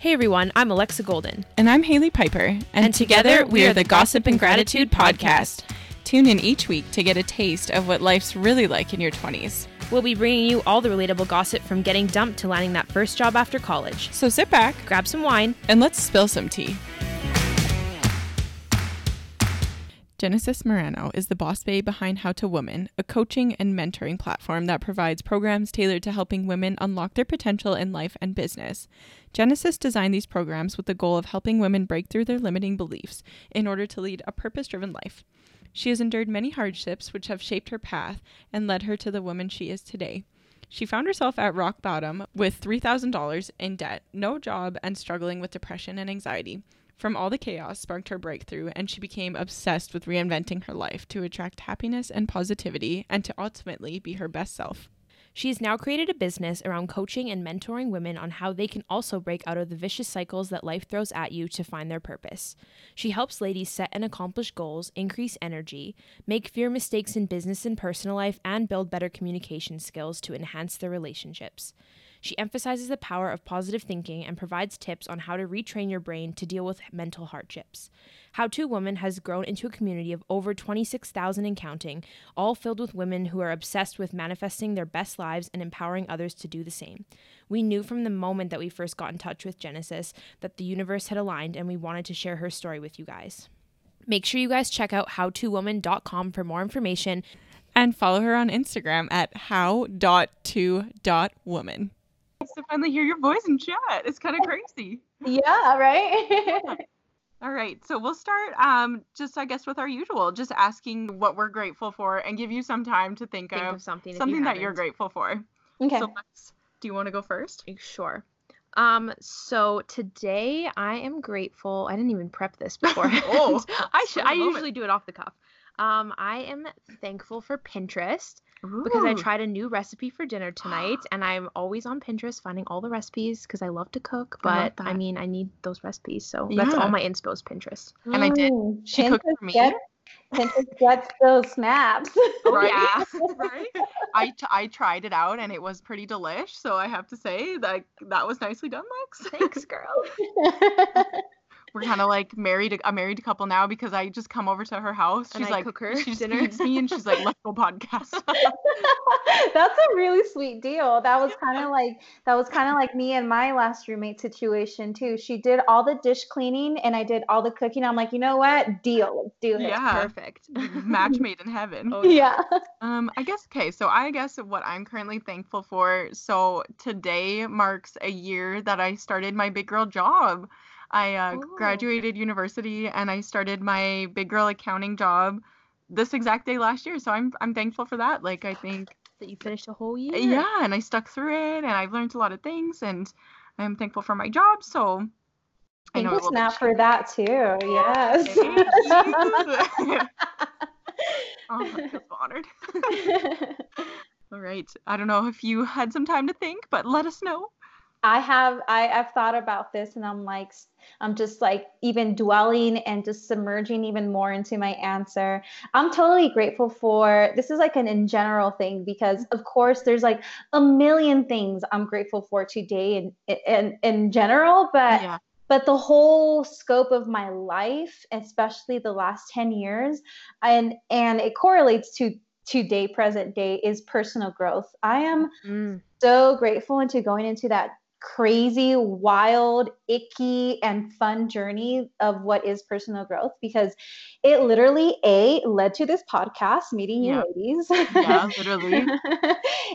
Hey everyone, I'm Alexa Golden. And I'm Haley Piper. And together we are the Gossip and Gratitude podcast. Tune in each week to get a taste of what life's really like in your 20s. We'll be bringing you all the relatable gossip from getting dumped to landing that first job after college. So sit back, grab some wine, and let's spill some tea. Genesis Moreno is the boss babe behind How to Woman, a coaching and mentoring platform that provides programs tailored to helping women unlock their potential in life and business. Genesis designed these programs with the goal of helping women break through their limiting beliefs in order to lead a purpose-driven life. She has endured many hardships which have shaped her path and led her to the woman she is today. She found herself at rock bottom with $3,000 in debt, no job, and struggling with depression and anxiety. From all the chaos sparked her breakthrough, and she became obsessed with reinventing her life to attract happiness and positivity and to ultimately be her best self. She has now created a business around coaching and mentoring women on how they can also break out of the vicious cycles that life throws at you to find their purpose. She helps ladies set and accomplish goals, increase energy, make fewer mistakes in business and personal life, and build better communication skills to enhance their relationships. She emphasizes the power of positive thinking and provides tips on how to retrain your brain to deal with mental hardships. How To Woman has grown into a community of over 26,000 and counting, all filled with women who are obsessed with manifesting their best lives and empowering others to do the same. We knew from the moment that we first got in touch with Genesis that the universe had aligned, and we wanted to share her story with you guys. Make sure you guys check out HowToWoman.com for more information. And follow her on Instagram at how.to.woman. It's to finally hear your voice and chat. It's kind of crazy. Yeah, right? All right. So we'll start just, I guess, with our usual, just asking what we're grateful for and give you some time to think of something that you're grateful for. Okay. So do you want to go first? Sure. So today I am grateful. I didn't even prep this before. Oh, I usually do it off the cuff. I am thankful for Pinterest. Ooh. Because I tried a new recipe for dinner tonight, and I'm always on Pinterest finding all the recipes because I love to cook, but I need those recipes. So that's all my inspo's Pinterest. Ooh. And I did. She Pinterest cooked for me. Pinterest gets those snaps. Right? Yeah. Right? I tried it out, and it was pretty delish. So I have to say that was nicely done, Lex. Thanks, girl. We're kind of like a married couple now because I just come over to her house. She's like, cook her she just dinner. Feeds me and she's like, let's go podcast. That's a really sweet deal. That was kind of like me and my last roommate situation too. She did all the dish cleaning and I did all the cooking. I'm like, you know what? Deal. Let's do it. Yeah. Perfect. Match made in heaven. Oh, yeah. I guess what I'm currently thankful for. So today marks a year that I started my big girl job. I graduated university and I started my big girl accounting job this exact day last year. So I'm thankful for that. Like, I think that you finished a whole year. Yeah. And I stuck through it and I've learned a lot of things and I'm thankful for my job. So I know it's not for that too. Yes. I feel honored. All right. I don't know if you had some time to think, but let us know. I've thought about this and I'm just even dwelling and just submerging even more into my answer. I'm totally grateful for, this is like an in general thing, because of course there's like a million things I'm grateful for today and in general, but yeah. But the whole scope of my life, especially the last 10 years, and it correlates to today, present day, is personal growth. I am so grateful into going into that crazy, wild, icky, and fun journey of what is personal growth, because it literally led to this podcast, meeting you ladies. Yeah, literally.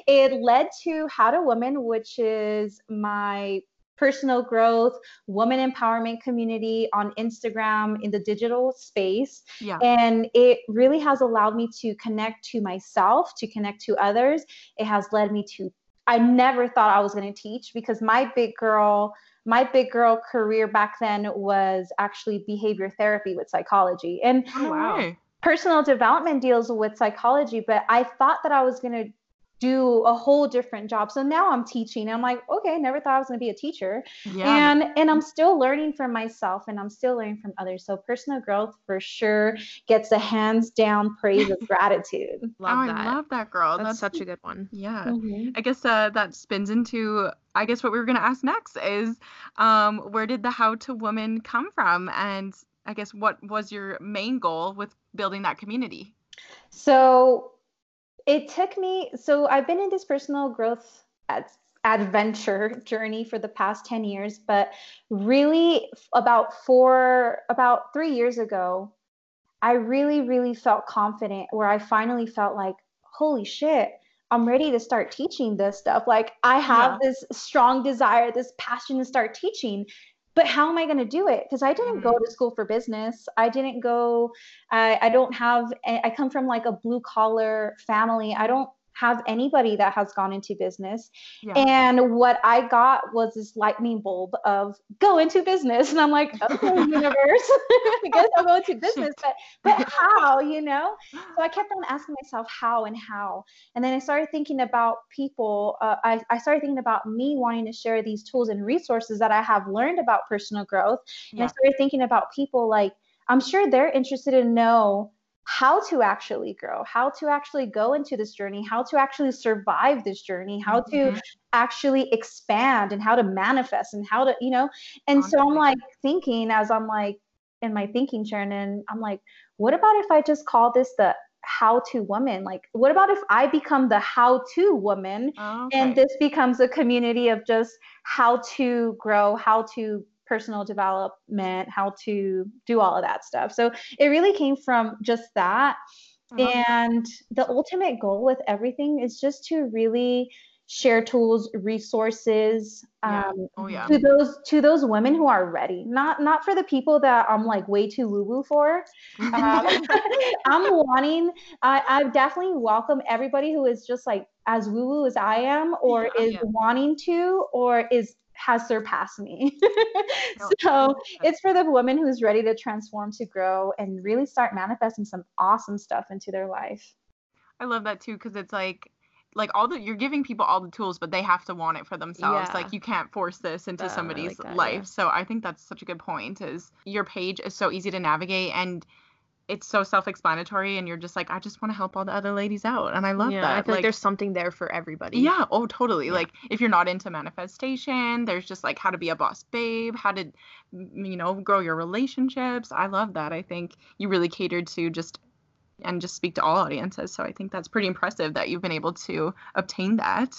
It led to How to Woman, which is my personal growth, woman empowerment community on Instagram in the digital space. Yeah. And it really has allowed me to connect to myself, to connect to others. It has led me to, I never thought I was going to teach, because my big girl career back then was actually behavior therapy with psychology. And personal development deals with psychology, but I thought that I was going to do a whole different job. So now I'm teaching. I'm like, okay, never thought I was going to be a teacher. Yeah. And I'm still learning from myself, and I'm still learning from others. So personal growth for sure gets a hands down praise of gratitude. Love that. I love that, girl. That's such a good one. Yeah. Mm-hmm. I guess that spins into, I guess, what we were going to ask next is, where did the How to Woman come from? And I guess what was your main goal with building that community? So I've been in this personal growth adventure journey for the past 10 years, but really about 3 years ago, I really, really felt confident where I finally felt like, holy shit, I'm ready to start teaching this stuff. Like I have this strong desire, this passion to start teaching. But how am I going to do it? Because I didn't go to school for business. I come from like a blue collar family. I don't have anybody that has gone into business. Yeah. And what I got was this lightning bulb of go into business. And I'm like, okay, universe, I guess I'll go into business, but how, you know? So I kept on asking myself how. And then I started thinking about people. I started thinking about me wanting to share these tools and resources that I have learned about personal growth. And I started thinking about people like, I'm sure they're interested to know how to actually grow, how to actually go into this journey, how to actually survive this journey, how to actually expand, and how to manifest, and how to, you know. And honestly, so I'm like thinking, as I'm like in my thinking chair, and I'm like, what about if I just call this the How-To Woman? Like, what about if I become the How-To Woman, and this becomes a community of just how to grow, how to personal development, how to do all of that stuff. So it really came from just that. And the ultimate goal with everything is just to really share tools, resources, to those women who are ready, not for the people that I'm like way too woo-woo for. I definitely welcome everybody who is just like as woo-woo as I am, or is wanting to, or has surpassed me. So it's for the woman who's ready to transform, to grow, and really start manifesting some awesome stuff into their life. I love that too, because it's like you're giving people all the tools, but they have to want it for themselves. Yeah. Like you can't force this into somebody's life. Yeah. So I think that's such a good point, is your page is so easy to navigate, and it's so self-explanatory, and you're just like, I just want to help all the other ladies out. And I love that. I feel like there's something there for everybody. Yeah. Oh, totally. Yeah. Like if you're not into manifestation, there's just like how to be a boss babe, how to, you know, grow your relationships. I love that. I think you really catered to just speak to all audiences. So I think that's pretty impressive that you've been able to obtain that.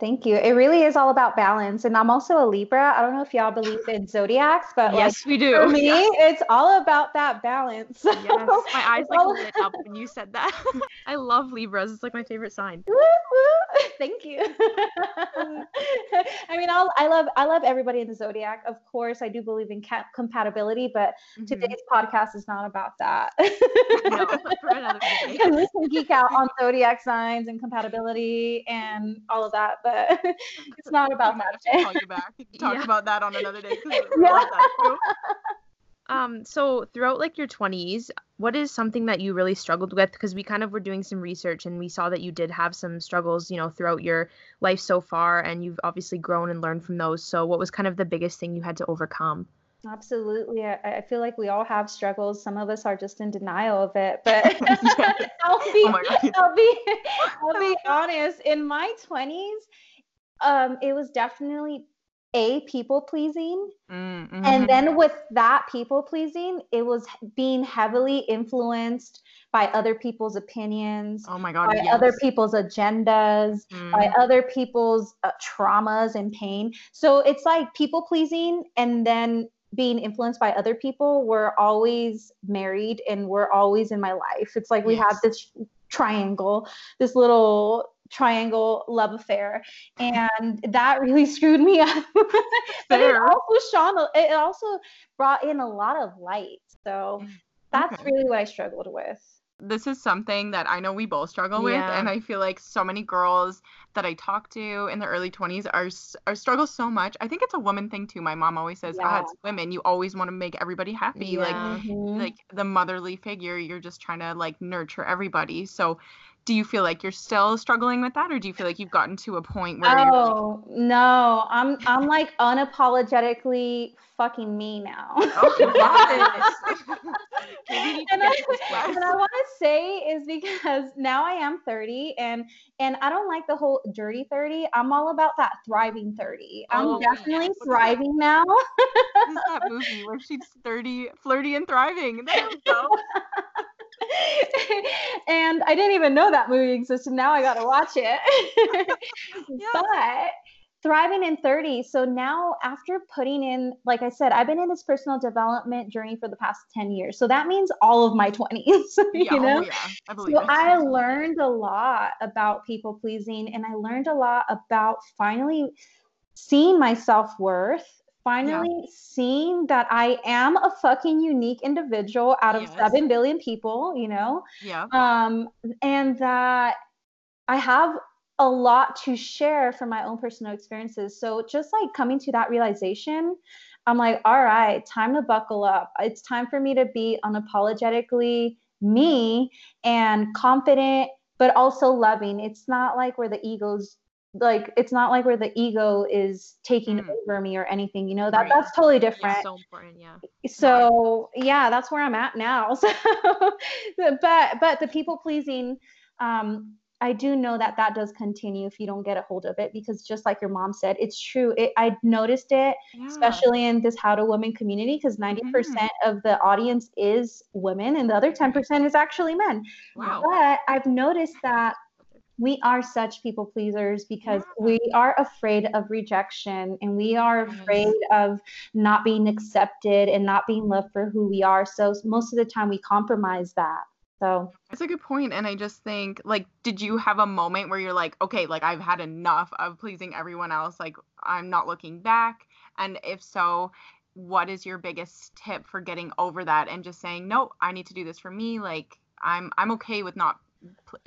Thank you. It really is all about balance. And I'm also a Libra. I don't know if y'all believe in zodiacs, but yes, we do. For me, it's all about that balance. So yes, my eyes lit up when you said that. I love Libras. It's like my favorite sign. Woo, woo. Thank you. I mean, I love everybody in the zodiac. Of course, I do believe in compatibility, but today's podcast is not about that. No, for another day. We can geek out on zodiac signs and compatibility and all of that, but it's not about that. I have to call you back and talk about that on another day. So throughout like your 20s, what is something that you really struggled with? Because we kind of were doing some research and we saw that you did have some struggles, you know, throughout your life so far, and you've obviously grown and learned from those. So what was kind of the biggest thing you had to overcome? Absolutely. I feel like we all have struggles. Some of us are just in denial of it, but I'll be honest. In my 20s, it was definitely people pleasing. And then with that people pleasing, it was being heavily influenced by other people's opinions, by other people's agendas, by other people's traumas and pain. So it's like people pleasing and then being influenced by other people. We're always married and we're always in my life. It's like we have this triangle, this little triangle love affair, and that really screwed me up. But it also brought in a lot of light. So that's really what I struggled with. This is something that I know we both struggle with, and I feel like so many girls that I talk to in their early 20s are struggle so much. I think it's a woman thing too. My mom always says, it's women. You always want to make everybody happy. Yeah. Like the motherly figure, you're just trying to like nurture everybody. So Do you feel like you're still struggling with that, or do you feel like you've gotten to a point where no, I'm like unapologetically fucking me now. Oh, yes. What I want to say is because now I am 30 and I don't like the whole dirty 30. I'm all about that thriving 30. I'm definitely thriving now. This is that movie where she's 30, flirty and thriving. There we go. And I didn't even know that movie existed. Now I got to watch it. Yeah. But thriving in 30. So now after putting in, like I said, I've been in this personal development journey for the past 10 years. So that means all of my 20s, you know? Yeah, I believe so. I learned a lot about people pleasing, and I learned a lot about finally seeing my self-worth. Finally seeing that I am a fucking unique individual out of 7 billion people, you know? Yeah. And that I have a lot to share from my own personal experiences. So just like coming to that realization, I'm like, all right, time to buckle up. It's time for me to be unapologetically me and confident, but also loving. It's not like where the ego's is taking over me or anything, you know, that that's totally different. It's so important. Yeah. So yeah, that's where I'm at now. So, but the people pleasing, I do know that that does continue if you don't get a hold of it, because just like your mom said, it's true. I noticed it, especially in this How to Woman community, because 90% of the audience is women and the other 10% is actually men. Wow. But I've noticed that we are such people pleasers because we are afraid of rejection, and we are afraid of not being accepted and not being loved for who we are. So most of the time we compromise that. So that's a good point. And I just think, like, did you have a moment where you're like, okay, like I've had enough of pleasing everyone else. Like I'm not looking back. And if so, what is your biggest tip for getting over that and just saying, no, I need to do this for me. Like I'm okay with not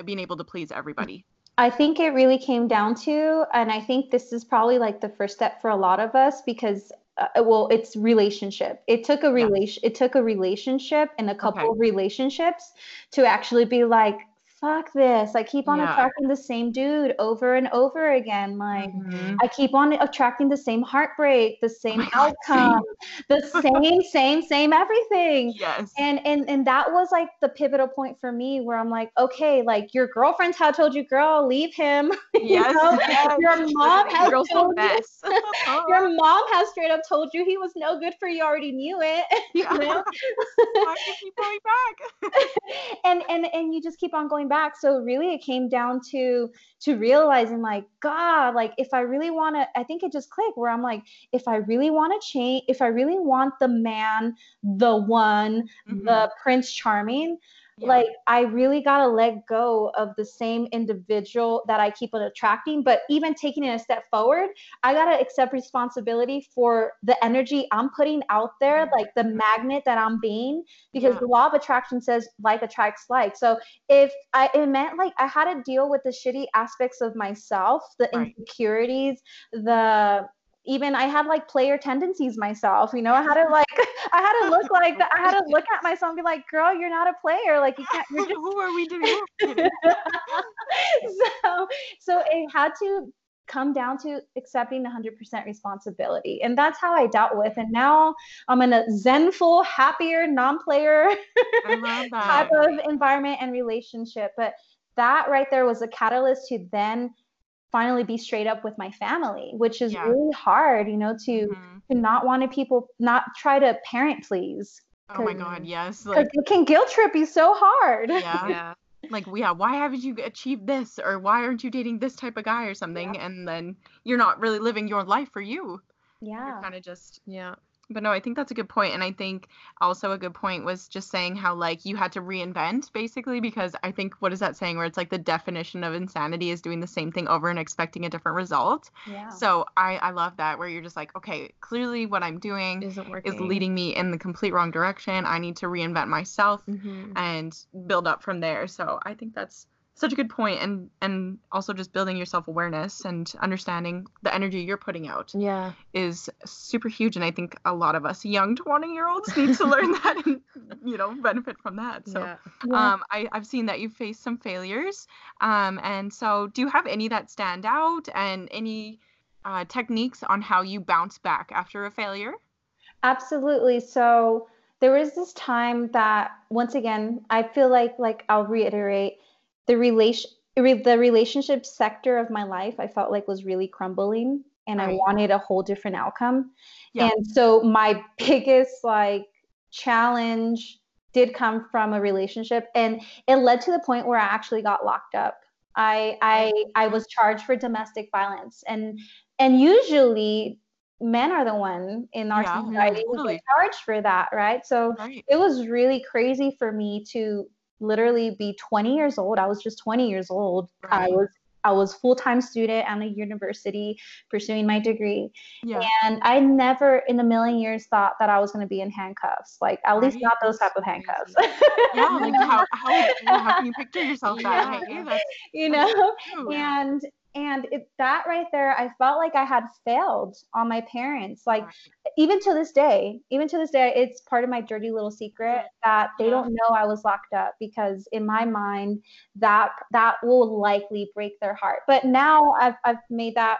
being able to please everybody? I think it really came down to, and I think this is probably like the first step for a lot of us, because it's relationship. It took a relationship and a couple of relationships to actually be like, fuck this. I keep on attracting the same dude over and over again. Like I keep on attracting the same heartbreak, the same outcome, the same everything. Yes. And that was like the pivotal point for me where I'm like, okay, like your girlfriend's how told you, girl, leave him. Yes. Your mom has told you. Your mom has straight up told you he was no good for you. Already knew it. You know? Why do you keep going back? and you just keep on going back. So really it came down to realizing like, God, like if I really want to, I think it just clicked where I'm like, if I really want to change, if I really want the man, the one, the Prince Charming, like I really got to let go of the same individual that I keep on attracting. But even taking it a step forward, I got to accept responsibility for the energy I'm putting out there, like the magnet that I'm being, because the law of attraction says like attracts like. So if it meant like I had to deal with the shitty aspects of myself, the insecurities, even I had like player tendencies myself, you know, I had to look at myself and be like, girl, you're not a player. Like you can't, you're just... Who are we doing? So it had to come down to accepting 100% responsibility. And that's how I dealt with. And now I'm in a zenful, happier, non-player type of environment and relationship. But that right there was a catalyst to then finally be straight up with my family, which is really hard, you know, to not want to not try to parent please. Oh my God. Yes. Like it can guilt trip you so hard. Yeah. Like, why haven't you achieved this? Or why aren't you dating this type of guy or something? Yeah. And then you're not really living your life for you. Yeah. You're kind of just, But no, I think that's a good point. And I think also a good point was just saying how like you had to reinvent basically, because I think, what is that saying where it's like the definition of insanity is doing the same thing over and expecting a different result. Yeah. So I love that where you're just like, okay, clearly what I'm doing is leading me in the complete wrong direction. I need to reinvent myself and build up from there. So I think that's such a good point, and also just building your self-awareness and understanding the energy you're putting out is super huge. And I think a lot of us young 20-year-olds need to learn that and, you know, benefit from that. So I've seen that you've faced some failures. And so do you have any that stand out, and any techniques on how you bounce back after a failure? Absolutely. So there was this time that, once again, I feel like I'll reiterate, the relationship sector of my life, I felt like was really crumbling, and I wanted a whole different outcome. Yeah. And so my biggest challenge did come from a relationship, and it led to the point where I actually got locked up. I was charged for domestic violence, and usually men are the one in our society who get charged for that, right? So it was really crazy for me to literally be 20 years old. I was just 20 years old. Right. I was full-time student at a university pursuing my degree. Yeah. And I never in a million years thought that I was going to be in handcuffs. At least not those type of handcuffs. Yeah, how can you picture yourself that? Yeah. Right? You know, and that right there, I felt like I had failed on my parents. Even to this day, it's part of my dirty little secret that they don't know I was locked up, because in my mind, that will likely break their heart. But now I've made that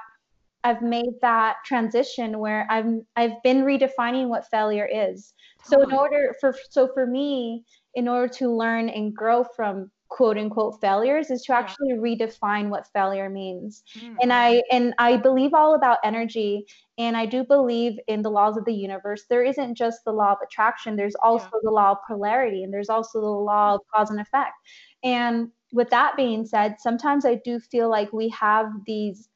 transition where I've been redefining what failure is. So for me, in order to learn and grow from quote unquote failures is to actually redefine what failure means. And I believe all about energy, and I do believe in the laws of the universe. There isn't just the law of attraction. There's also the law of polarity, and there's also the law of cause and effect. And with that being said, sometimes I do feel like we have these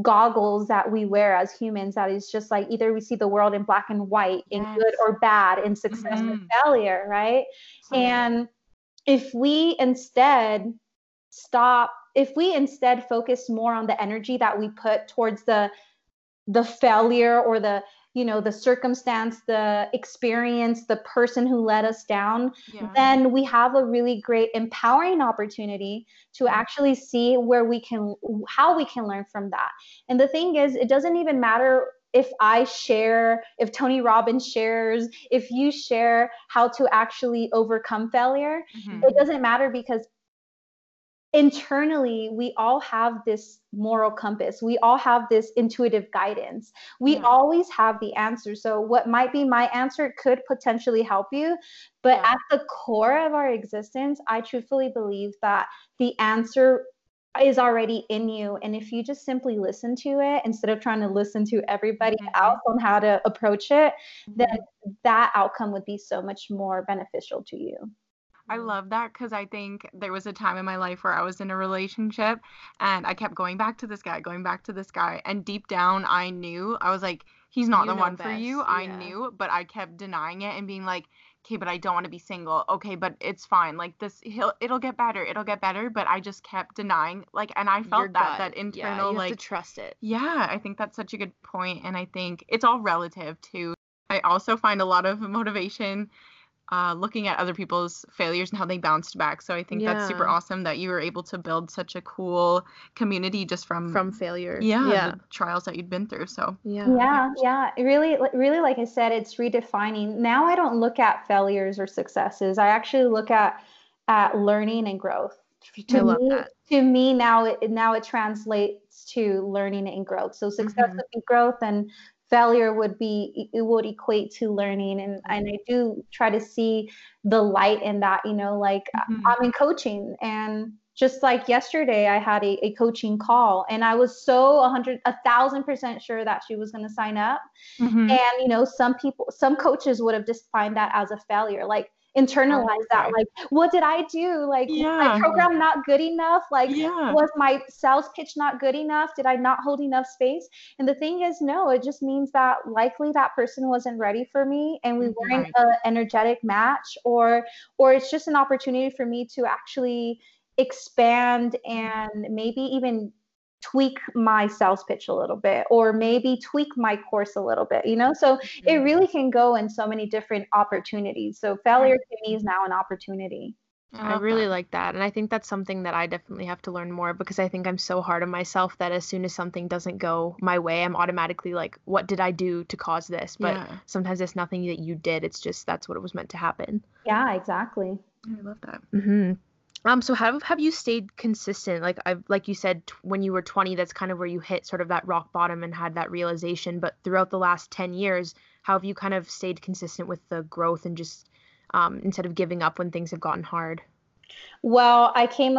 goggles that we wear as humans that is just either we see the world in black and white, in good or bad, in success or failure, right? So, and if we instead focus more on the energy that we put towards the failure, or the circumstance, the experience, the person who let us down, then we have a really great empowering opportunity to actually see how we can learn from that. And the thing is, it doesn't even matter if I share, if Tony Robbins shares, if you share how to actually overcome failure, it doesn't matter, because internally we all have this moral compass. We all have this intuitive guidance. We always have the answer. So what might be my answer could potentially help you. But at the core of our existence, I truthfully believe that the answer is already in you. And if you just simply listen to it instead of trying to listen to everybody else on how to approach it, then that outcome would be so much more beneficial to you. I love that, because I think there was a time in my life where I was in a relationship and I kept going back to this guy. And deep down, I knew, I was like, he's not the one for you. I knew, but I kept denying it and being like, okay, but I don't want to be single. Okay, but it's fine. It'll get better. It'll get better. But I just kept denying, and I felt that internal, you have to trust it. Yeah. I think that's such a good point. And I think it's all relative too. I also find a lot of motivation looking at other people's failures and how they bounced back. So I think that's super awesome that you were able to build such a cool community just from failure. Yeah. The trials that you'd been through. So yeah. Really, like I said, it's redefining. Now I don't look at failures or successes. I actually look at learning and growth. To me now, it translates to learning and growth. So success would be growth, and failure would equate to learning. And I do try to see the light in that, I'm in coaching, and just like yesterday, I had a coaching call, and I was so 1,000% sure that she was going to sign up. And, some coaches would have defined that as a failure, internalize that, what did I do? Was my program not good enough? Was my sales pitch not good enough? Did I not hold enough space? And the thing is, no, it just means that likely that person wasn't ready for me, and we weren't an energetic match, or it's just an opportunity for me to actually expand and maybe even tweak my sales pitch a little bit, or maybe tweak my course a little bit, so it really can go in so many different opportunities. So failure to me is now an opportunity. I really like that. And I think that's something that I definitely have to learn more, because I think I'm so hard on myself that as soon as something doesn't go my way, I'm automatically like, what did I do to cause this? But sometimes it's nothing that you did. It's just, that's what it was meant to happen. Yeah, exactly. I love that. Mm-hmm. So how have you stayed consistent? Like like you said, when you were 20, that's kind of where you hit sort of that rock bottom and had that realization. But throughout the last 10 years, how have you kind of stayed consistent with the growth and just instead of giving up when things have gotten hard? Well, I came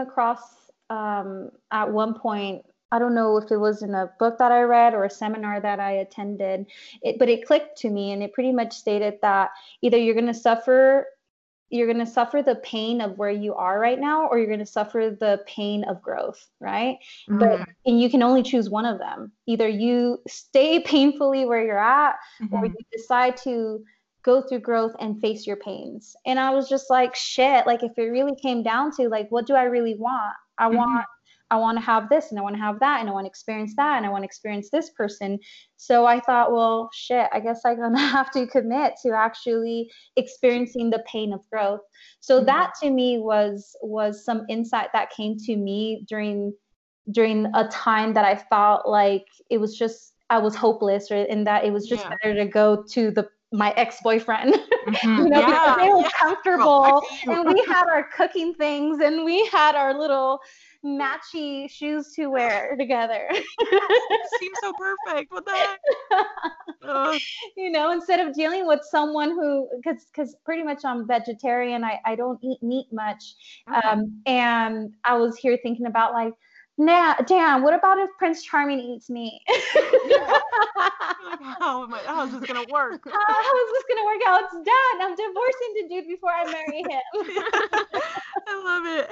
across at one point, I don't know if it was in a book that I read or a seminar that I attended, but it clicked to me, and it pretty much stated that either you're going to suffer the pain of where you are right now, or you're going to suffer the pain of growth, right? Mm-hmm. And you can only choose one of them. Either you stay painfully where you're at, mm-hmm. or you decide to go through growth and face your pains. And I was just like, shit, like if it really came down to like, what do I really want? I want to have this, and I want to have that, and I want to experience that, and I want to experience this person. So I thought, well, shit, I guess I'm going to have to commit to actually experiencing the pain of growth. So mm-hmm. that to me was some insight that came to me during a time that I felt like it was just, I was hopeless, right? And that it was just better to go to my ex-boyfriend, mm-hmm. you know, because they were comfortable, and we had our cooking things, and we had our little matchy shoes to wear together. It seems so perfect. What the heck? You know, instead of dealing with someone who, because pretty much I'm vegetarian, I don't eat meat much. Okay. And I was here thinking about like, nah, damn, what about if Prince Charming eats meat? How is this going to work? How is this going to work out? It's done. I'm divorcing the dude before I marry him. I love it.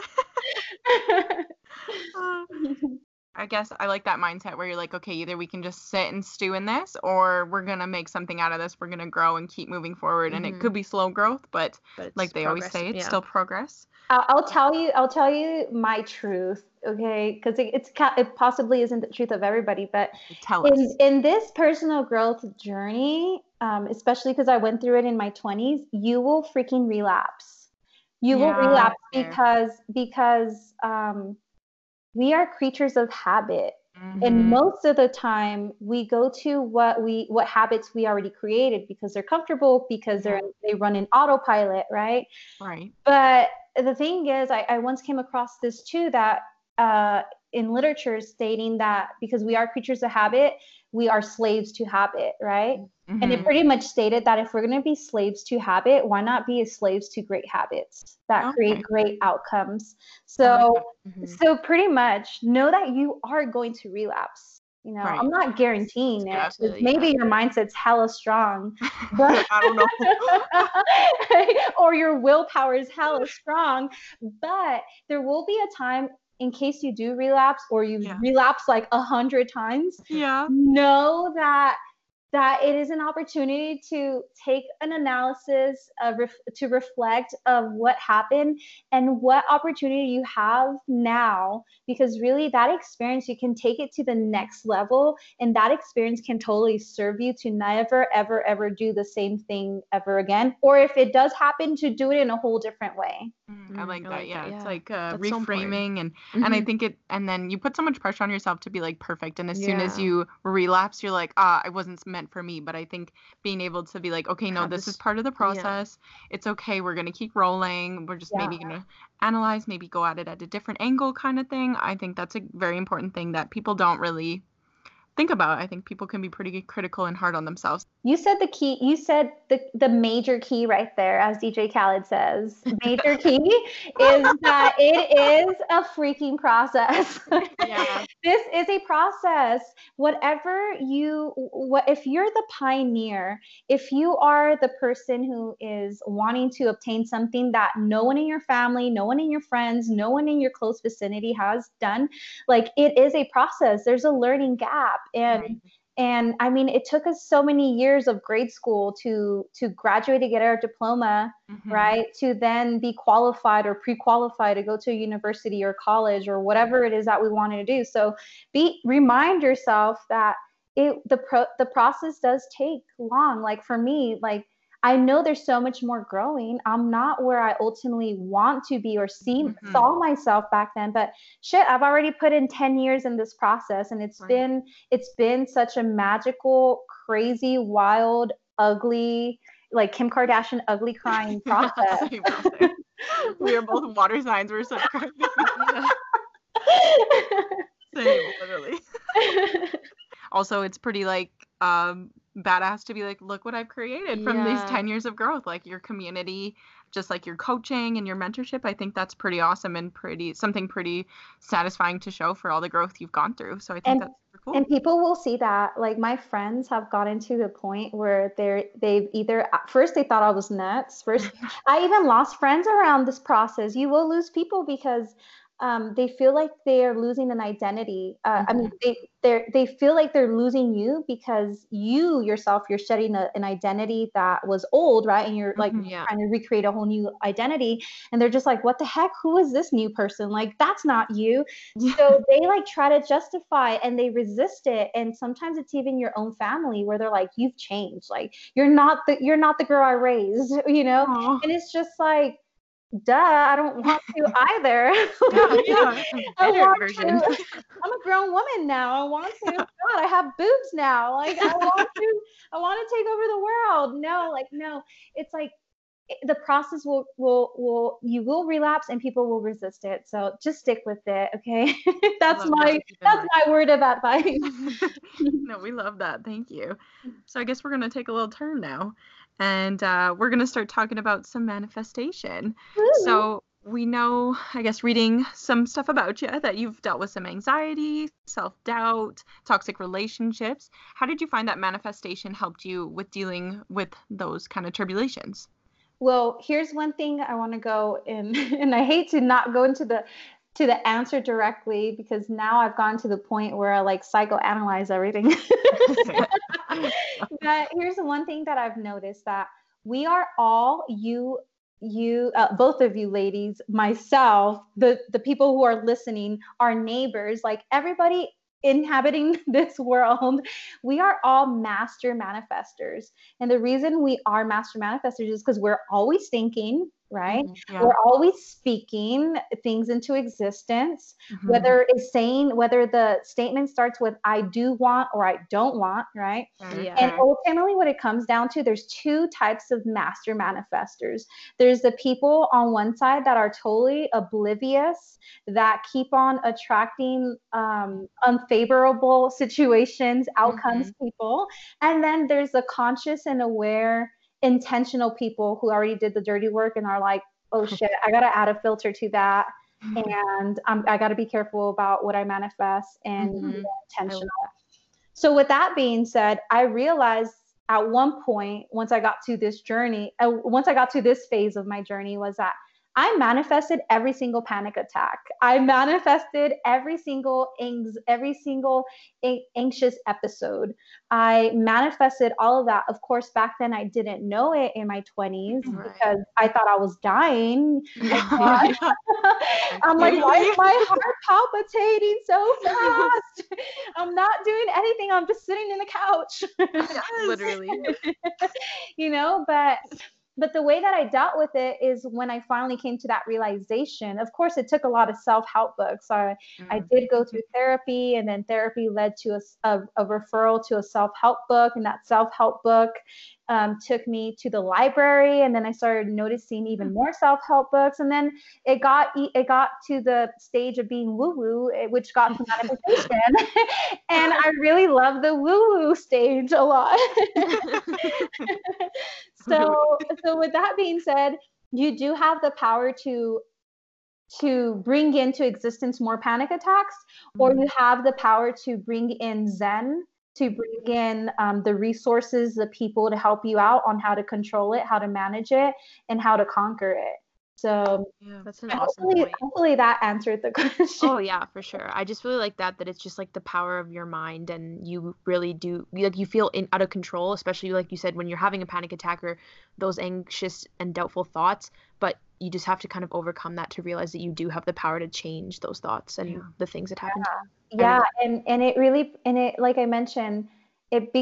I guess I like that mindset where you're like, okay, either we can just sit and stew in this, or we're going to make something out of this. We're going to grow and keep moving forward. Mm-hmm. And it could be slow growth, but like they always say, it's still progress. I'll tell you my truth. Okay. Cause it possibly isn't the truth of everybody, but in this personal growth journey, especially cause I went through it in my 20s, you will freaking relapse. You will relapse because we are creatures of habit. Mm-hmm. And most of the time we go to what habits we already created because they're comfortable, because they run in autopilot. Right. Right. But the thing is, I once came across this too, that in literature stating that because we are creatures of habit, we are slaves to habit, right? Mm-hmm. And it pretty much stated that if we're going to be slaves to habit, why not be slaves to great habits that create great outcomes? So, so pretty much know that you are going to relapse. You know, right. I'm not guaranteeing it. Maybe your mindset's hella strong. But I don't know. Or your willpower is hella strong. But there will be a time in case you do relapse, or you relapse like 100 times. Yeah. Know that it is an opportunity to take an analysis to reflect of what happened and what opportunity you have now, because really that experience, you can take it to the next level, and that experience can totally serve you to never, ever, ever do the same thing ever again. Or if it does happen, to do it in a whole different way. I like that. Yeah. It's like reframing. So and I think and then you put so much pressure on yourself to be like perfect. And as soon as you relapse, you're like, I wasn't meant for me. But I think being able to be like, okay, no, this is part of the process. Yeah. It's okay. We're going to keep rolling. We're just maybe going to analyze, maybe go at it at a different angle kind of thing. I think that's a very important thing that people don't really think about. I think people can be pretty critical and hard on themselves. You said the key. You said the major key right there, as DJ Khaled says. Major key is that it is a freaking process. Yeah. This is a process. If you're the pioneer, if you are the person who is wanting to obtain something that no one in your family, no one in your friends, no one in your close vicinity has done, like it is a process. There's a learning gap. And I mean, it took us so many years of grade school to graduate, to get our diploma, right? To then be qualified or pre-qualified to go to a university or college or whatever it is that we wanted to do. So remind yourself that the process does take long. Like for me, like I know there's so much more growing. I'm not where I ultimately want to be or saw myself back then, but shit, I've already put in 10 years in this process, and it's been such a magical, crazy, wild, ugly, like Kim Kardashian ugly crying process. We are both water signs. We're such crying. Same, literally. Also, it's pretty like badass to be like, look what I've created from these 10 years of growth, like your community, just like your coaching and your mentorship. I think that's pretty awesome and something pretty satisfying to show for all the growth you've gone through. So I think that's super cool. And people will see that. Like my friends have gotten to the point where they've either, first they thought I was nuts. First, I even lost friends around this process. You will lose people because they feel like they are losing an identity. I mean, they feel like they're losing you because you yourself, you're shedding an identity that was old, right? And you're like trying to recreate a whole new identity. And they're just like, what the heck? Who is this new person? Like, that's not you. So they like try to justify and they resist it. And sometimes it's even your own family where they're like, you've changed. Like, you're not the girl I raised, you know? Aww. And it's just like, duh, I don't want to either. I'm a grown woman now. I want to. God, I have boobs now. Like I want to take over the world. No. It's like the process will you will relapse and people will resist it. So just stick with it, okay? that's my word of advice. No, we love that. Thank you. So I guess we're gonna take a little turn now. And we're going to start talking about some manifestation. Ooh. So we know, I guess, reading some stuff about you that you've dealt with some anxiety, self-doubt, toxic relationships. How did you find that manifestation helped you with dealing with those kind of tribulations? Well, here's one thing I want to go in, and I hate to not go into the answer directly because now I've gotten to the point where I like psychoanalyze everything. But here's the one thing that I've noticed, that we are all you, both of you ladies, myself, the people who are listening, our neighbors, like everybody inhabiting this world, we are all master manifestors. And the reason we are master manifestors is because we're always thinking, right? Mm-hmm. Yeah. We're always speaking things into existence, mm-hmm. whether the statement starts with I do want or I don't want, right? Yeah. And ultimately what it comes down to, there's two types of master manifestors. There's the people on one side that are totally oblivious, that keep on attracting unfavorable situations, outcomes, mm-hmm. people. And then there's the conscious and aware intentional people who already did the dirty work and are like, oh shit, I got to add a filter to that. And I got to be careful about what I manifest and be intentional. So with that being said, I realized at one point, once I got to this phase of my journey, was that I manifested every single panic attack. I manifested every single anxious episode. I manifested all of that. Of course, back then I didn't know it in my 20s because I thought I was dying. I'm like, why is my heart palpitating so fast? I'm not doing anything. I'm just sitting in the couch. Yes. Literally. You know, But the way that I dealt with it is when I finally came to that realization. Of course, it took a lot of self-help books. I did go through therapy, and then therapy led to a referral to a self-help book. And that self-help book took me to the library. And then I started noticing even more self-help books. And then it got to the stage of being woo-woo, which got to manifestation. And I really love the woo-woo stage a lot. So with that being said, you do have the power to bring into existence more panic attacks, or you have the power to bring in Zen, to bring in the resources, the people to help you out on how to control it, how to manage it, and how to conquer it. So yeah, that's an awesome point. Hopefully that answered the question. Oh yeah, for sure. I just really like that it's just like the power of your mind, and you really do like you feel out of control, especially like you said when you're having a panic attack or those anxious and doubtful thoughts. But you just have to kind of overcome that to realize that you do have the power to change those thoughts and the things that happen. Yeah, and it really like I mentioned, it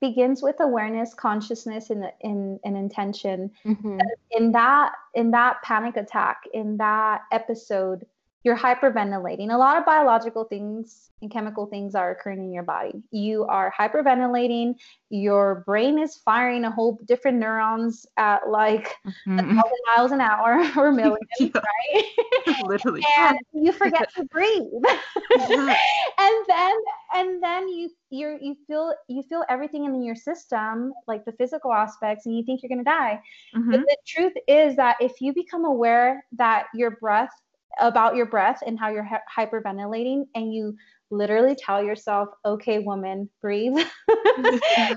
begins with awareness, consciousness, and an intention. Mm-hmm. In that panic attack, in that episode, you're hyperventilating. A lot of biological things and chemical things are occurring in your body. You are hyperventilating. Your brain is firing a whole different neurons at like 1,000 miles an hour or millions, right? Literally. And you forget to breathe. Yeah. And then you feel everything in your system, like the physical aspects, and you think you're going to die. Mm-hmm. But the truth is that if you become aware that about your breath and how you're hyperventilating, and you literally tell yourself, okay, woman, breathe,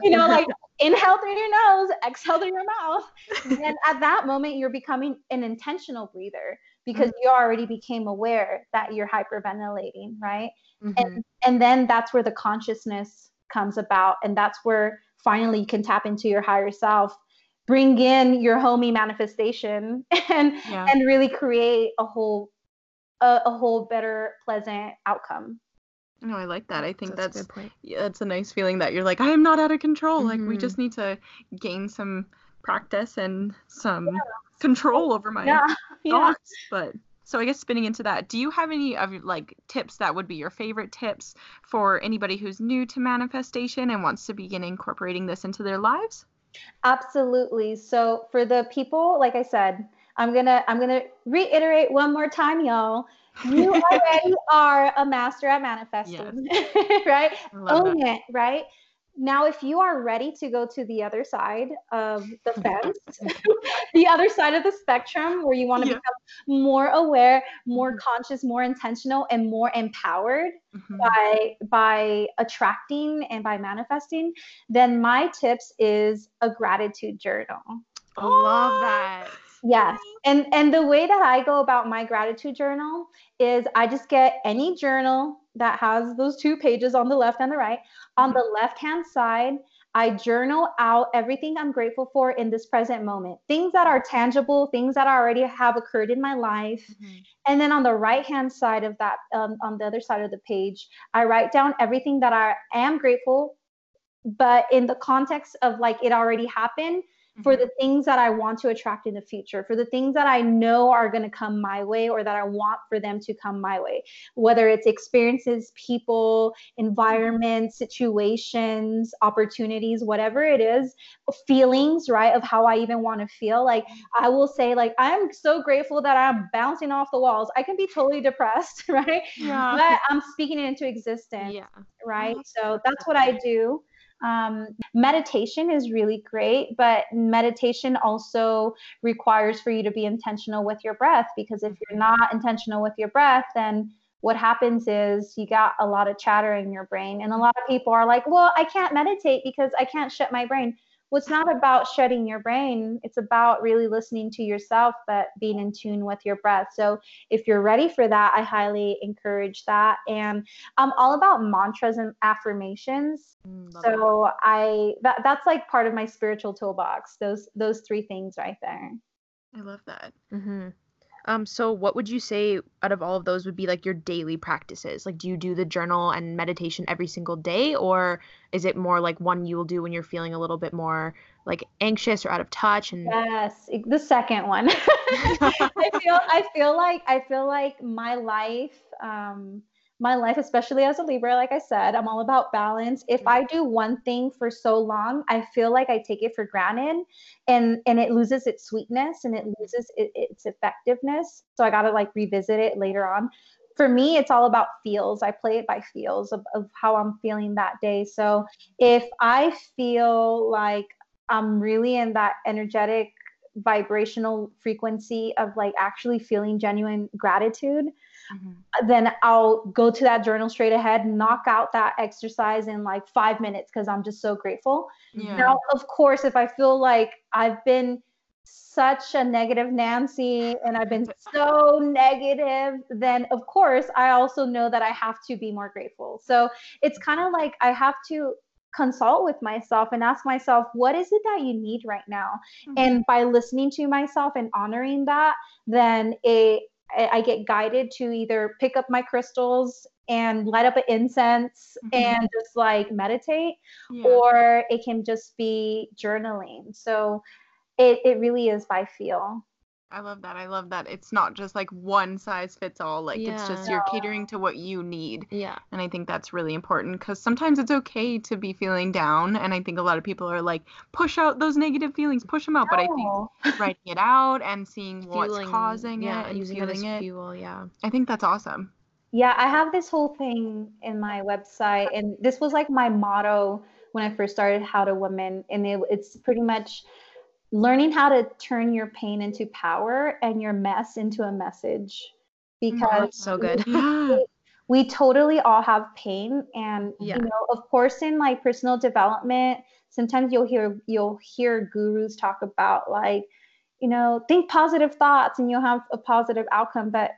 you know, like inhale through your nose, exhale through your mouth. And at that moment, you're becoming an intentional breather, because you already became aware that you're hyperventilating, right? Mm-hmm. And then that's where the consciousness comes about. And that's where finally you can tap into your higher self, bring in your homey manifestation, and really create a whole better, pleasant outcome. No, I like that. I think that's a good point. Yeah, it's a nice feeling that you're like, I am not out of control. Mm-hmm. Like, we just need to gain some practice and some control over my thoughts. But so I guess spinning into that, do you have any of like tips that would be your favorite tips for anybody who's new to manifestation and wants to begin incorporating this into their lives? Absolutely. So for the people, like I said, I'm gonna reiterate one more time, y'all. You already are a master at manifesting, yes. Right? Own it, right? Now, if you are ready to go to the other side of the fence, the other side of the spectrum, where you want to become more aware, more conscious, more intentional, and more empowered by attracting and by manifesting, then my tips is a gratitude journal. I love that. Yes. And the way that I go about my gratitude journal is I just get any journal that has those two pages on the left and the right. On the left-hand side, I journal out everything I'm grateful for in this present moment, things that are tangible, things that already have occurred in my life. Mm-hmm. And then on the right-hand side of that, on the other side of the page, I write down everything that I am grateful, but in the context of like it already happened, for the things that I want to attract in the future, for the things that I know are going to come my way, or that I want for them to come my way, whether it's experiences, people, environments, situations, opportunities, whatever it is, feelings, right, of how I even want to feel. Like, I will say, like, I'm so grateful that I'm bouncing off the walls. I can be totally depressed, right? Yeah. But I'm speaking it into existence, right? So that's what I do. Meditation is really great, but meditation also requires for you to be intentional with your breath, because if you're not intentional with your breath, then what happens is you got a lot of chatter in your brain. And a lot of people are like, well, I can't meditate because I can't shut my brain. Well, it's not about shutting your brain. It's about really listening to yourself, but being in tune with your breath. So if you're ready for that, I highly encourage that. And I'm all about mantras and affirmations. So that's like part of my spiritual toolbox, those three things right there. I love that. Mm-hmm. So what would you say out of all of those would be like your daily practices? Like, do you do the journal and meditation every single day, or is it more like one you will do when you're feeling a little bit more like anxious or out of touch? And yes, the second one. I feel like my life, especially as a Libra, like I said, I'm all about balance. If I do one thing for so long, I feel like I take it for granted, and it loses its sweetness and it loses its effectiveness. So I got to like revisit it later on. For me, it's all about feels. I play it by feels of how I'm feeling that day. So if I feel like I'm really in that energetic vibrational frequency of like actually feeling genuine gratitude, then I'll go to that journal straight ahead, knock out that exercise in like 5 minutes, because I'm just so grateful. Yeah. Now, of course, if I feel like I've been such a negative Nancy and I've been so negative, then of course, I also know that I have to be more grateful. So it's kind of like I have to consult with myself and ask myself, what is it that you need right now? Mm-hmm. And by listening to myself and honoring that, then I get guided to either pick up my crystals and light up an incense and just like meditate, or it can just be journaling. So it really is by feel. I love that. I love that. It's not just like one size fits all. Like it's just you're catering to what you need. Yeah. And I think that's really important because sometimes it's okay to be feeling down. And I think a lot of people are like, push out those negative feelings, push them out. No. But I think writing it out and seeing what's causing it and feeling it. Fuel, I think that's awesome. Yeah. I have this whole thing in my website. And this was like my motto when I first started How to Woman. And it's pretty much learning how to turn your pain into power and your mess into a message, because that's so good. we totally all have pain, and you know, of course, in like personal development, sometimes you'll hear gurus talk about like, you know, think positive thoughts and you'll have a positive outcome. But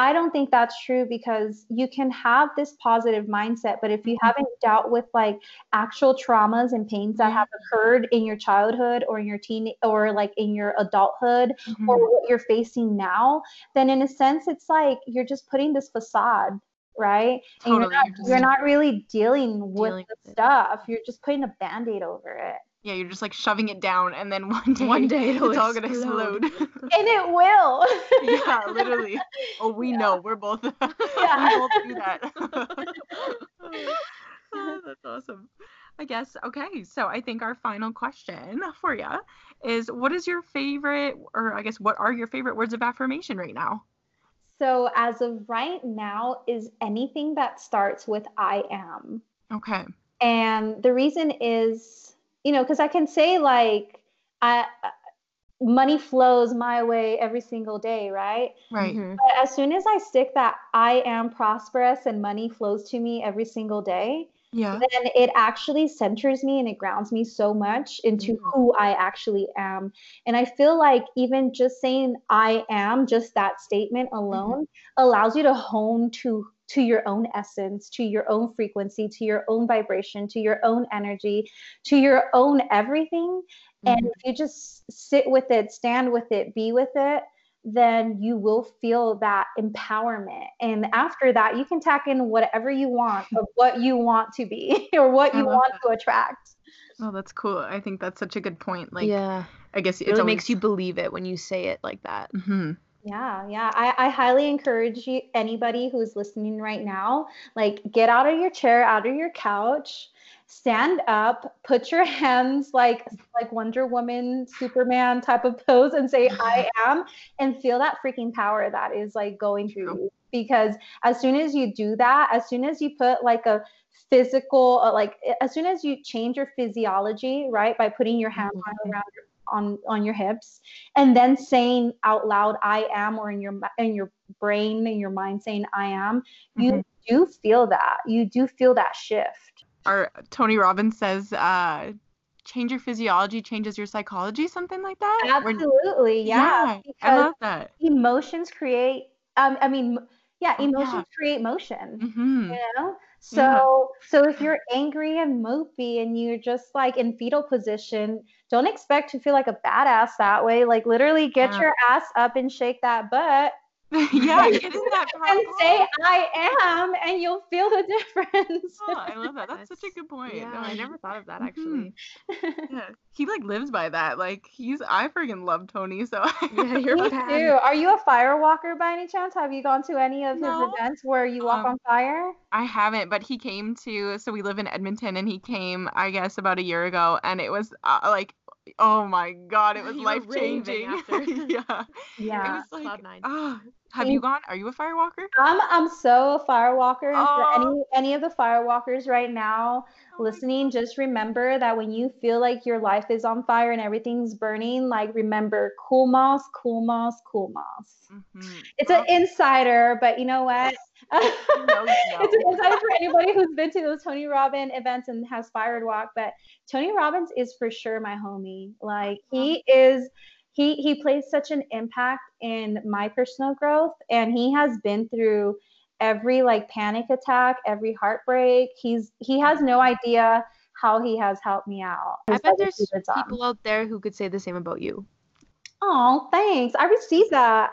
I don't think that's true, because you can have this positive mindset, but if you haven't dealt with like actual traumas and pains that have occurred in your childhood or in your teen or like in your adulthood or what you're facing now, then in a sense, it's like you're just putting this facade, right? Totally. And you're not really dealing with the stuff. You're just putting a Band-Aid over it. Yeah, you're just like shoving it down, and then one day it's all gonna explode. And it will. Yeah, literally. Oh, we know. We're both. We both do that. Oh, that's awesome. I guess. Okay, so I think our final question for you is, what are your favorite words of affirmation right now? So as of right now, is anything that starts with I am. Okay. And the reason is, you know, because I can say like, money flows my way every single day, right? Right. Mm-hmm. But as soon as I stick that I am prosperous and money flows to me every single day, then it actually centers me and it grounds me so much into who I actually am. And I feel like even just saying I am, just that statement alone allows you to hone to your own essence, to your own frequency, to your own vibration, to your own energy, to your own everything. And if you just sit with it, stand with it, be with it, then you will feel that empowerment. And after that, you can tack in whatever you want of what you want to be or what you want to attract. Oh, that's cool. I think that's such a good point. Like, I guess it really makes you believe it when you say it like that. Mm-hmm. Yeah. I highly encourage anybody who's listening right now, like get out of your chair, out of your couch, stand up, put your hands like Wonder Woman, Superman type of pose and say, I am, and feel that freaking power that is like going through you. Because as soon as you do that, as soon as you put like a physical, like as soon as you change your physiology, right, by putting your hand around your on your hips and then saying out loud I am, or in your brain, in your mind saying I am, you do feel that shift. Or Tony Robbins says change your physiology changes your psychology, something like that. Absolutely. Yeah, I love that. Emotions create create motion. You know? So if you're angry and mopey and you're just like in fetal position, don't expect to feel like a badass that way. Like literally get your ass up and shake that butt. Get in that and say I am, and you'll feel the difference. Oh, I love that. That's such a good point. Yeah. No, I never thought of that actually. He like lives by that. Like I freaking love Tony. So me too. Are you a fire walker by any chance? Have you gone to any of his events where you walk on fire? I haven't, but he came to. So we live in Edmonton, and he came, I guess, about a year ago, and it was oh my God, it was life changing. It was like, have you gone? Are you a firewalker? I'm so a firewalker. And for any of the firewalkers right now listening, just remember that when you feel like your life is on fire and everything's burning, like remember cool moss. It's an insider, but you know what? No. It's an insider for anybody who's been to those Tony Robbins events and has firewalked. But Tony Robbins is for sure my homie. Like he is. He plays such an impact in my personal growth, and he has been through every like panic attack, every heartbreak. He has no idea how he has helped me out. I bet there's people out there who could say the same about you. Oh, thanks. I received that.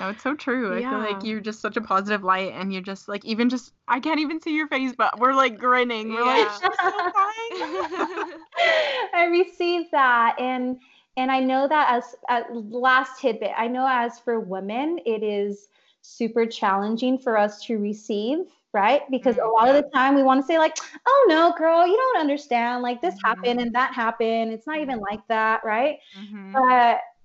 No, it's so true. Yeah. I feel like you're just such a positive light, and you're just like, even just, I can't even see your face, but we're like grinning. We're like, she's so fine. I received that. And I know that as last tidbit, I know as for women, it is super challenging for us to receive, right? Because a lot of the time we want to say like, oh no, girl, you don't understand. Like this happened and that happened. It's not even like that, right?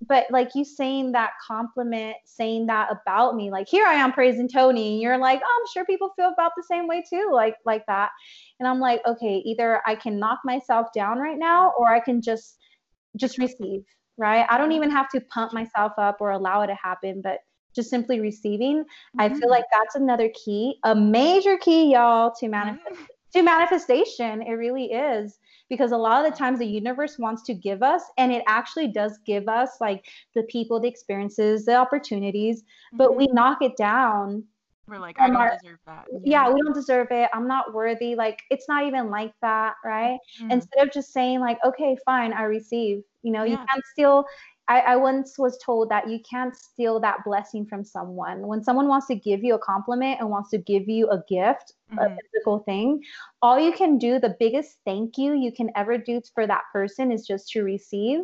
But like you saying that compliment, saying that about me, like here I am praising Tony. And you're like, oh, I'm sure people feel about the same way too, like that. And I'm like, okay, either I can knock myself down right now, or I can just receive, right? I don't even have to pump myself up or allow it to happen, but just simply receiving. I feel like that's another key, a major key, y'all, to manifestation. It really is. Because a lot of the times the universe wants to give us, and it actually does give us like the people, the experiences, the opportunities, but we knock it down. We're like, I don't deserve that. Yeah, we don't deserve it. I'm not worthy. Like, it's not even like that, right? Instead of just saying like, okay, fine, I receive. You know, you can't steal. I once was told that you can't steal that blessing from someone. When someone wants to give you a compliment and wants to give you a gift, a physical thing, all you can do, the biggest thank you you can ever do for that person is just to receive,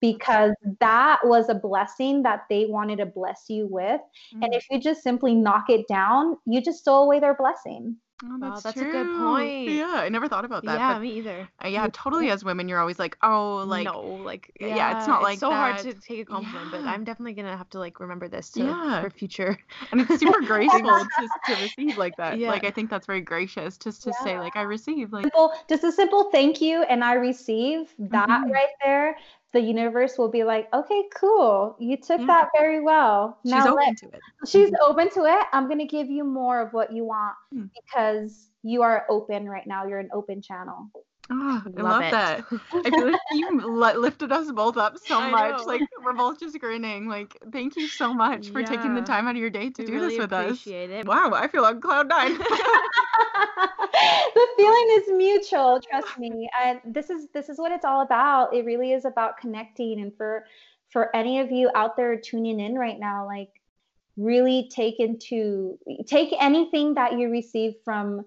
because that was a blessing that they wanted to bless you with. And if you just simply knock it down, you just stole away their blessing. Oh, that's true. A good point. Yeah, I never thought about that. Yeah, me either. Yeah, totally. As women, you're always like, oh, like, no, like, yeah, it's not it's like so that. Hard to take a compliment, but I'm definitely gonna have to like remember this for future. And it's super graceful to receive like that. Yeah. Like I think that's very gracious just to say like I receive. Like just a simple thank you and I receive that right there. The universe will be like, okay, cool. You took that very well. Now she's open to it. She's open to it. I'm going to give you more of what you want because you are open right now. You're an open channel. Oh, I love that. I feel like you lifted us both up so much. Like we're both just grinning. Like thank you so much for taking the time out of your day to do really this with us. It. Wow, I feel on cloud nine. The feeling is mutual. Trust me. And this is what it's all about. It really is about connecting. And for any of you out there tuning in right now, like really take anything that you receive from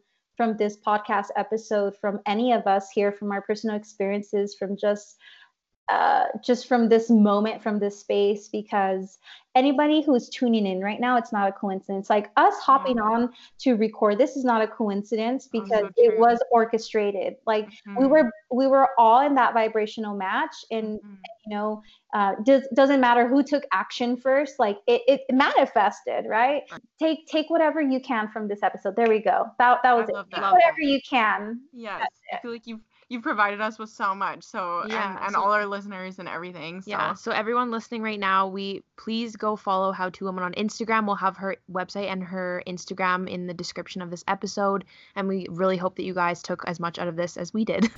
this podcast episode, from any of us here, from our personal experiences, from just from this moment, from this space, because anybody who's tuning in right now, it's not a coincidence. Like us hopping on to record, this is not a coincidence because it was orchestrated. Like we were all in that vibrational match, and you know, doesn't matter who took action first. Like it manifested, right? Take whatever you can from this episode. There we go. That was it. Take whatever you can. Yes, I feel like You've provided us with so much, and all our listeners and everything. So. Yeah, so everyone listening right now, please go follow How to Woman on Instagram. We'll have her website and her Instagram in the description of this episode, and we really hope that you guys took as much out of this as we did.